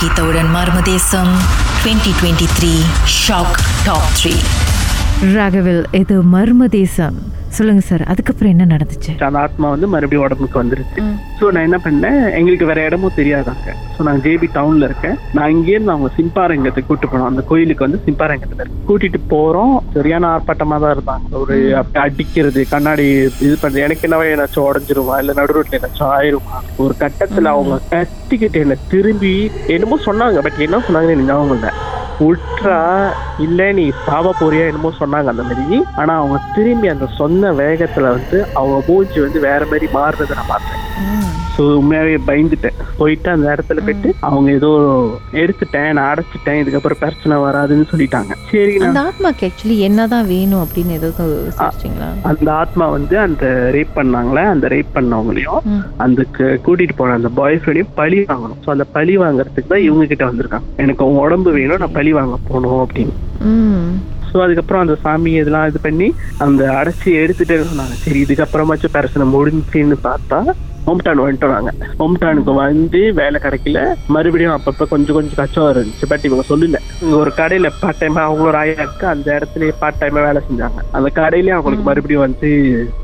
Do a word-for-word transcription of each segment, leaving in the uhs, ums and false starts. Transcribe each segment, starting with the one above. கீதாவுடன் மர்மதேசம் இருபது இருபத்தி மூன்று ஷாக் டாப் மூன்று. ராகவில், இது மர்மதேசம். சொல்லுங்க சார், அதுக்கப்புறம் என்ன நடந்துச்சு? அந்த ஆத்மா வந்து மறுபடியும் உடம்புக்கு வந்துருச்சு. ஸோ நான் என்ன பண்ணேன், எங்களுக்கு வேற இடமும் தெரியாதாங்க. ஸோ நான் ஜேபி டவுன்ல இருக்கேன். நான் இங்கேருந்து அவங்க சிம்பாரங்கத்தை கூப்பிட்டு போனோம். அந்த கோயிலுக்கு வந்து சிம்பாரங்கத்துல கூட்டிட்டு போறோம். சரியான ஆர்ப்பாட்டமா தான் இருந்தாங்க. ஒரு அடிக்கிறது, கண்ணாடி இது பண்றது. எனக்கு என்னவா ஏதாச்சும் உடஞ்சிருவா இல்ல நடு ரோட்ல ஏதாச்சும் ஆயிருவா. ஒரு கட்டத்துல அவங்க கத்திக்கிட்டே என்ன திரும்பி என்னமோ சொன்னாங்க. பட் என்ன சொன்னாங்கன்னு எனக்கு ஞாபகம் இல்லை. உட்ரா இல்ல நீ சாவ போறியா என்னமோ சொன்னாங்க அந்த மாதிரி. ஆனா அவங்க திரும்பி அந்த சொன்ன வேகத்துல வந்து அவங்க மூஞ்சி வந்து வேற மாதிரி மாறுறத நான் பார்த்தேன். ஸோ உண்மையாவே பயந்துட்டேன். போயிட்டு அந்த இடத்துல போயிட்டு அவங்க ஏதோ எடுத்துட்டேன், நான் அடைச்சிட்டேன், இதுக்கப்புறம் பிரச்சனை வராதுன்னு சொல்லிட்டாங்க. சரி, அந்த ஆத்மாக்கு ஆக்சுவலி என்னதான் வேணும் அப்படின்னு ஏதோ சொல்லிட்டீங்களா? அந்த ஆத்மா வந்து அந்த ரேப் பண்ணாங்களே, அந்த ரேப் பண்ணவங்களையும் அந்த கூட்டிட்டு போன அந்த பாய் ஃப்ரெண்டையும் பழி வாங்கணும். ஸோ அந்த பழி வாங்குறதுக்கு தான் இவங்க கிட்ட வந்திருக்காங்க. எனக்கு அவங்க உடம்பு வேணும், நான் பழி வாங்க போகணும் அப்படின்னு. ஸோ அதுக்கப்புறம் அந்த சாமி இதெல்லாம் இது பண்ணி அந்த அடைச்சி எடுத்துட்டே சொன்னாங்க. சரி, இதுக்கப்புறமாச்சும் பிரச்சனை முடிஞ்சுன்னு பார்த்தா ஹோம்டான் வந்துட்டோம். நாங்கள் ஹோம்டானுக்கு வந்து வேலை கிடைக்கல. மறுபடியும் அப்பப்போ கொஞ்சம் கொஞ்சம் கஷ்டம் இருந்துச்சு. பட் இவங்க சொல்லல. இங்கே ஒரு கடையில் பார்ட் டைமாக அவங்க ஒரு ஆயா இருக்கு, அந்த இடத்துல பார்ட் டைமாக வேலை செஞ்சாங்க. அந்த கடையிலே அவங்களுக்கு மறுபடியும் வந்து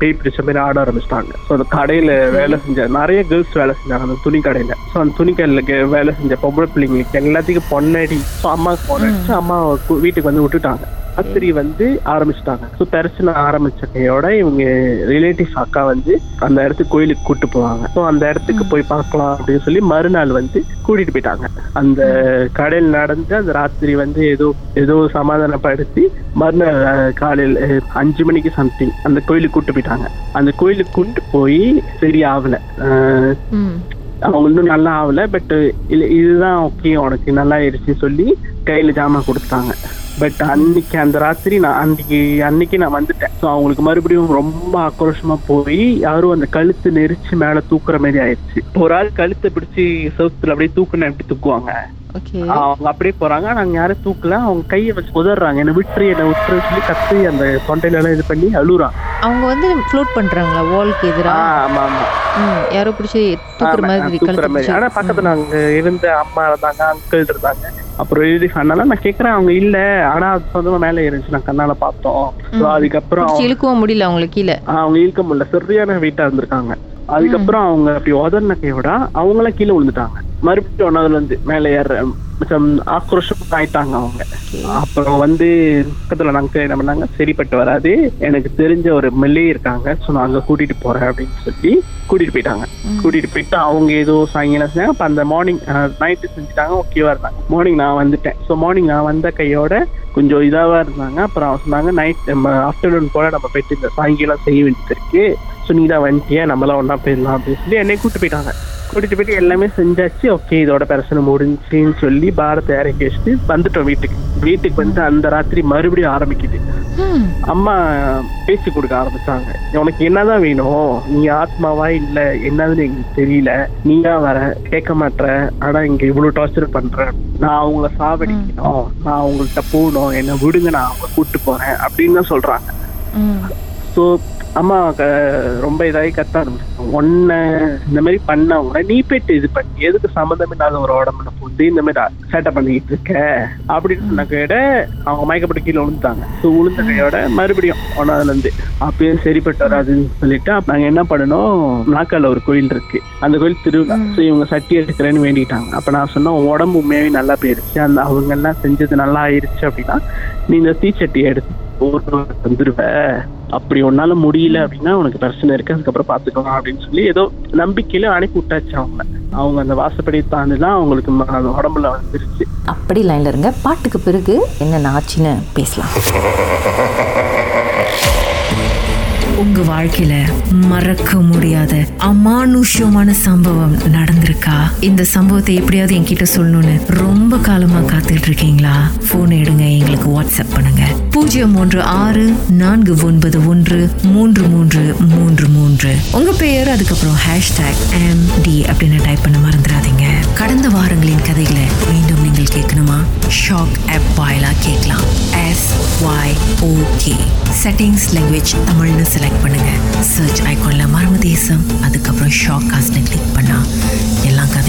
பேய் பிடிச்ச மாதிரி ஆட ஆரம்பிச்சிட்டாங்க. ஸோ அந்த கடையில் வேலை செஞ்ச நிறைய கேர்ள்ஸ் வேலை செஞ்சாங்க அந்த துணி கடையில். ஸோ அந்த துணி கடையில் வேலை செஞ்ச பொம்பளை பிள்ளைங்களுக்கு எல்லாத்துக்கும் பொண்ணடி. ஸோ அம்மாவுக்கு பொண்ணடிச்சு அம்மா வீட்டுக்கு வந்து விட்டுட்டாங்க. ராத்திரி வந்து ஆரம்பிச்சுட்டாங்க. ஸோ பிரச்சனை ஆரம்பிச்சதையோட இவங்க ரிலேட்டிவ் அக்கா வந்து அந்த இடத்துக்கு கோயிலுக்கு கூப்பிட்டு போவாங்க. ஸோ அந்த இடத்துக்கு போய் பார்க்கலாம் அப்படின்னு சொல்லி மறுநாள் வந்து கூட்டிட்டு போயிட்டாங்க. அந்த கடையில் நடந்து அந்த ராத்திரி வந்து ஏதோ ஏதோ சமாதானப்படுத்தி மறுநாள் காலையில் அஞ்சு மணிக்கு சம்திங் அந்த கோயிலுக்கு கூப்பிட்டு போயிட்டாங்க. அந்த கோயிலுக்கு கூப்பிட்டு போய் சரி ஆகலை, அவங்க இன்னும் நல்லா ஆகலை. பட் இல்லை இதுதான் ஓகே, உனக்கு நல்லா ஆயிடுச்சு சொல்லி கையில் ஜாமான் கொடுத்தாங்க. பட் அன்னைக்கு அந்த ராத்திரி நான் அன்னைக்கு அன்னைக்கு நான் வந்துட்டேன். ஸோ அவங்களுக்கு மறுபடியும் ரொம்ப ஆக்ரோஷமா போய் யாரும் அந்த கழுத்து நெரிச்சு மேலே தூக்குற மாதிரி ஆயிடுச்சு. ஒரு ஆள் கழுத்தை பிடிச்சி சவுத்துல அப்படியே தூக்குனா எப்படி தூக்குவாங்க, அவங்க அப்படியே போறாங்க. நாங்கள் யாரும் தூக்கல. அவங்க கையை வச்சு உதறாங்க, என்னை விட்டுரு என்னை விட்டுருன்னு சொல்லி கத்து அந்த தொண்டையில எல்லாம் இது பண்ணி அழுறாங்க. அவங்க வந்து ஃப்ளோட் பண்றாங்களா வால்க்கு எதிராக? ஆமா ஆமா, யாரோ பிடிச்சி தூக்குற மாதிரி தூக்குற மாதிரி. ஆனா பக்கத்துல அங்க இருந்த அம்மா இருந்தாங்க, அங்கிள் இருந்தாங்க, அப்புறம் ரிலேட்டிவ் அண்ணாலாம். நான் கேட்குறேன், அவங்க இல்லை. ஆனால் அது சொந்தமாக மேலே இருந்துச்சு, நான் கண்ணால் பார்த்தோம். ஸோ அதுக்கப்புறம் இழுக்கவும் முடியல அவங்களுக்கு, கீழே அவங்க இழுக்க முடியல, சரியான வெயிட்டாக இருந்திருக்காங்க. அதுக்கப்புறம் அவங்க அப்படி உதறின கையோட அவங்களாம் கீழே விழுந்துட்டாங்க. மறுபடியும் ஒன்னாவதுல இருந்து மேலே ஏற ஆக்ரோஷம் ஆயிட்டாங்க அவங்க. அப்புறம் வந்து பக்கத்துல நாங்க என்ன பண்ணாங்க, சரிப்பட்டு வராது, எனக்கு தெரிஞ்ச ஒரு மில்லே இருக்காங்க, ஸோ நான் அங்க கூட்டிட்டு போறேன் அப்படின்னு சொல்லி கூட்டிட்டு போயிட்டாங்க. கூட்டிட்டு போயிட்டு அவங்க ஏதோ சாயங்காலம் செஞ்சாங்க. அப்ப அந்த மார்னிங் நைட்டு செஞ்சுட்டாங்க, ஓகேவா இருந்தாங்க. மார்னிங் நான் வந்துட்டேன். ஸோ மார்னிங் நான் வந்த கையோட கொஞ்சம் இதாவா இருந்தாங்க. அப்புறம் சொன்னாங்க, நைட் நம்ம ஆஃப்டர்நூன் போல நம்ம போயிட்டு இந்த சாயங்காலம் செய்ய வேண்டியது இருக்கு, ஸோ நீ தான் வந்துட்டியா, நம்மளாம் ஒன்னா போயிடலாம் அப்படின்னு சொல்லி என்னை கூப்பிட்டு போயிட்டாங்க. கூட்டிட்டு போயிட்டு எல்லாமே செஞ்சாச்சு, ஓகே இதோட பிரச்சனை முடிஞ்சுன்னு சொல்லி பாரத்தை இறக்கி வச்சுட்டு வந்துட்டோம் வீட்டுக்கு. வீட்டுக்கு வந்து அந்த ராத்திரி மறுபடியும் ஆரம்பிக்குது. அம்மா பேச்சு கொடுக்க ஆரம்பிச்சாங்க, உனக்கு என்னதான் வேணும், நீ ஆத்மாவா இல்ல என்னதுன்னு எங்களுக்கு தெரியல, நீ தான் வர கேட்க மாட்டேற, ஆனா இங்க இவ்வளவு டார்ச்சர் பண்றேன், நான் அவங்கள சாவடிக்கணும், நான் அவங்கள்ட்ட போகணும், என்ன விடுங்க, நான் அவங்க கூப்பிட்டு போறேன் அப்படின்னு தான் சொல்றாங்க. ஸோ அம்மா ரொம்ப இதாகி கத்த ஆரம்பிச்சு, ஒன்ன இந்த மாதிரி பண்ண உடனே நீ போயிட்டு இது பண்ணி எதுக்கு சம்மந்தமே இல்லாத ஒரு உடம்புல போட்டு இந்த மாதிரி சேட்டை பண்ணிக்கிட்டு இருக்க அப்படின்னு சொன்ன கையோட அவங்க மயக்கப்பட்டு கீழே விழுந்துட்டாங்க. ஸோ விழுந்த கையோட மறுபடியும் ஒன்னாவதுல இருந்து அப்பயும் சரிப்பட்டு வராதுன்னு சொல்லிட்டு நாங்கள் என்ன பண்ணணும், நாக்கால ஒரு கோயில் இருக்கு, அந்த கோயில் திருவிழா, ஸோ இவங்க சட்டி எடுக்கிறேன்னு வேண்டிட்டாங்க. அப்போ நான் சொன்னேன், உடம்பு உண்மையாவே நல்லா போயிருச்சு, அந்த அவங்க எல்லாம் செஞ்சது நல்லா ஆயிடுச்சு அப்படின்னா நீ இந்த தீச்சட்டியை எடுத்து வந்துருவ, அப்படி ஒன்னால முடியல அப்படின்னா உனக்கு பிரச்சனை இருக்கு, அதுக்கப்புறம் பாத்துக்கலாம் அப்படின்னு சொல்லி ஏதோ நம்பிக்கையில அனுப்பி விட்டாச்சு. அவங்க அவங்க அந்த வாசப்படி தாண்டிதான் அவங்களுக்கு உடம்புல வந்துருச்சு. அப்படி லைன்ல இருங்க, பாட்டுக்கு பிறகு என்ன ஆச்சுன்னு பேசலாம். உங்க வாழ்க்கையில மறக்க முடியாத அமானுஷ்யமான சம்பவம் நடந்திருக்கா? இந்த சம்பவத்தை எப்படியாவது என்கிட்ட சொல்லணும்னு ரொம்ப காலமா காத்துட்டு இருக்கீங்களா? போன் எடுங்க, எங்களுக்கு வாட்ஸ்அப் பண்ணுங்க. பூஜ்ஜியம் மூன்று ஆறு நான்கு ஒன்பது ஒன்று மூன்று மூன்று மூன்று மூன்று. உங்க பெயர், அதுக்கப்புறம் ஹேஷ்டாக் எம் டி அப்படின்னு டைப் பண்ண மறந்துடாதீங்க. கடந்த வாரங்களின் கதைகளை மீண்டும் நீங்கள் கேட்கணுமா? ஷாக் ஆப் வாயிலா கேட்கலாம். S Y OK settings language தமிழ்னு செலக்ட் பண்ணுங்க. சர்ச் ஐகான்ல மர்மதேசம், அதுக்கப்புறம் ஷாக் காஸ்ட்ல கிளிக் பண்ணா எல்லா